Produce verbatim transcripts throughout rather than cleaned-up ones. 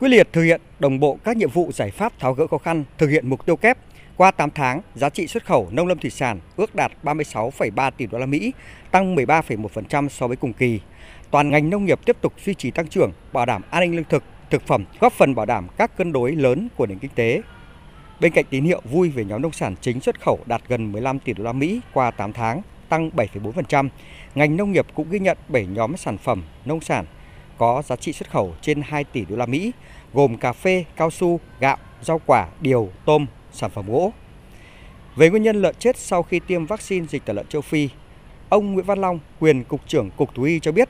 Quyết liệt thực hiện đồng bộ các nhiệm vụ giải pháp tháo gỡ khó khăn, thực hiện mục tiêu kép. Qua tám tháng, giá trị xuất khẩu nông lâm thủy sản ước đạt ba mươi sáu phẩy ba tỷ đô la Mỹ, tăng mười ba phẩy một phần trăm so với cùng kỳ. Toàn ngành nông nghiệp tiếp tục duy trì tăng trưởng, bảo đảm an ninh lương thực, thực phẩm, góp phần bảo đảm các cân đối lớn của nền kinh tế. Bên cạnh tín hiệu vui về nhóm nông sản chính xuất khẩu đạt gần mười lăm tỷ đô la Mỹ qua tám tháng, tăng bảy phẩy bốn phần trăm, ngành nông nghiệp cũng ghi nhận bảy nhóm sản phẩm nông sản có giá trị xuất khẩu trên hai tỷ đô la Mỹ, gồm cà phê, cao su, gạo, rau quả, điều, tôm, sản phẩm gỗ. Về nguyên nhân lợn chết sau khi tiêm vaccine dịch tả lợn châu Phi, ông Nguyễn Văn Long, quyền Cục trưởng Cục Thú y cho biết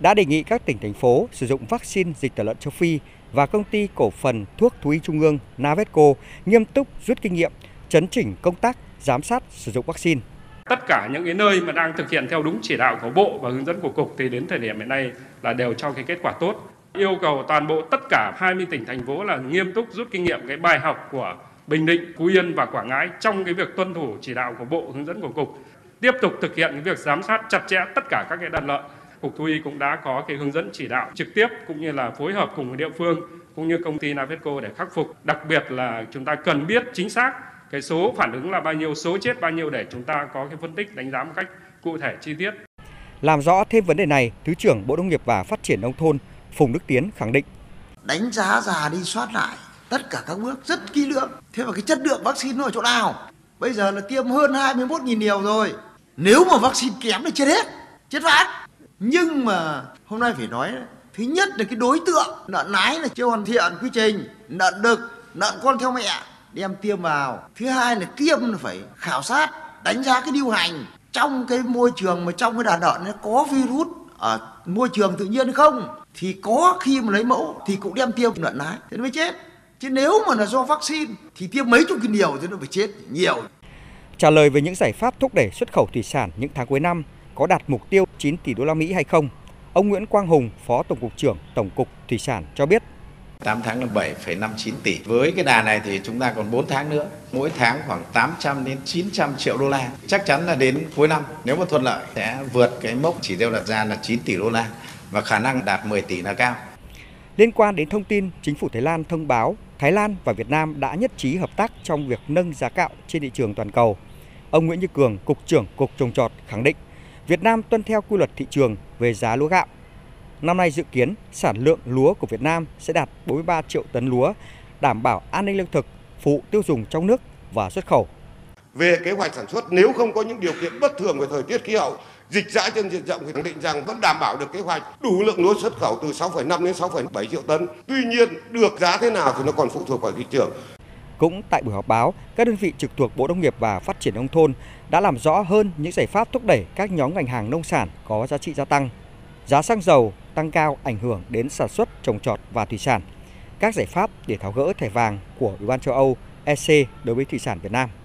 đã đề nghị các tỉnh, thành phố sử dụng vaccine dịch tả lợn châu Phi và công ty cổ phần thuốc thú y trung ương Navetco nghiêm túc rút kinh nghiệm, chấn chỉnh công tác giám sát sử dụng vaccine. Tất cả những cái nơi mà đang thực hiện theo đúng chỉ đạo của Bộ và hướng dẫn của Cục thì đến thời điểm hiện nay là đều cho cái kết quả tốt. Yêu cầu toàn bộ tất cả hai mươi tỉnh, thành phố là nghiêm túc rút kinh nghiệm cái bài học của Bình Định, Phú Yên và Quảng Ngãi trong cái việc tuân thủ chỉ đạo của Bộ, hướng dẫn của Cục. Tiếp tục thực hiện cái việc giám sát chặt chẽ tất cả các cái đàn lợn. Cục Thú y cũng đã có cái hướng dẫn chỉ đạo trực tiếp cũng như là phối hợp cùng với địa phương cũng như công ty Navetco để khắc phục. Đặc biệt là chúng ta cần biết chính xác cái số phản ứng là bao nhiêu, số chết bao nhiêu để chúng ta có cái phân tích đánh giá một cách cụ thể chi tiết. Làm rõ thêm vấn đề này, Thứ trưởng Bộ Nông nghiệp và Phát triển Nông thôn Phùng Đức Tiến khẳng định. Đánh giá ra đi soát lại tất cả các bước rất kỹ lưỡng. Thế mà cái chất lượng vaccine nó ở chỗ nào? Bây giờ là tiêm hơn hai mươi mốt nghìn liều rồi. Nếu mà vaccine kém thì chết hết, chết vãi. Nhưng mà hôm nay phải nói, thứ nhất là cái đối tượng lợn nái là chưa hoàn thiện quy trình, lợn đực, lợn con theo mẹ đem tiêm vào. Thứ hai là tiêm là phải khảo sát, đánh giá cái điều hành trong cái môi trường mà trong cái đàn lợn nó có virus ở môi trường tự nhiên không? Thì có khi mà lấy mẫu thì cũng đem tiêm lợn nái, thế nó mới chết. Chứ nếu mà là do vaccine thì tiêm mấy chục nghìn liều thì nó phải chết nhiều. Trả lời về những giải pháp thúc đẩy xuất khẩu thủy sản những tháng cuối năm, có đạt mục tiêu chín tỷ đô la Mỹ hay không? Ông Nguyễn Quang Hùng, Phó Tổng cục trưởng Tổng cục Thủy sản cho biết. tám tháng là bảy phẩy năm chín tỷ. Với cái đà này thì chúng ta còn bốn tháng nữa, mỗi tháng khoảng tám trăm đến chín trăm triệu đô la. Chắc chắn là đến cuối năm nếu mà thuận lợi sẽ vượt cái mốc chỉ tiêu đặt ra là chín tỷ đô la và khả năng đạt mười tỷ là cao. Liên quan đến thông tin, chính phủ Thái Lan thông báo Thái Lan và Việt Nam đã nhất trí hợp tác trong việc nâng giá gạo trên thị trường toàn cầu. Ông Nguyễn Như Cường, Cục trưởng Cục Trồng trọt khẳng định Việt Nam tuân theo quy luật thị trường về giá lúa gạo. Năm nay dự kiến sản lượng lúa của Việt Nam sẽ đạt bốn mươi ba triệu tấn lúa, đảm bảo an ninh lương thực, phụ tiêu dùng trong nước và xuất khẩu. Về kế hoạch sản xuất, nếu không có những điều kiện bất thường về thời tiết khí hậu, dịch dã trên diện rộng thì khẳng định rằng vẫn đảm bảo được kế hoạch đủ lượng lúa xuất khẩu từ sáu phẩy năm đến sáu phẩy bảy triệu tấn. Tuy nhiên, được giá thế nào thì nó còn phụ thuộc vào thị trường. Cũng tại buổi họp báo, các đơn vị trực thuộc Bộ Nông nghiệp và Phát triển Nông thôn đã làm rõ hơn những giải pháp thúc đẩy các nhóm ngành hàng nông sản có giá trị gia tăng. Giá xăng dầu tăng cao ảnh hưởng đến sản xuất, trồng trọt và thủy sản. Các giải pháp để tháo gỡ thẻ vàng của Ủy ban châu Âu E C đối với thủy sản Việt Nam.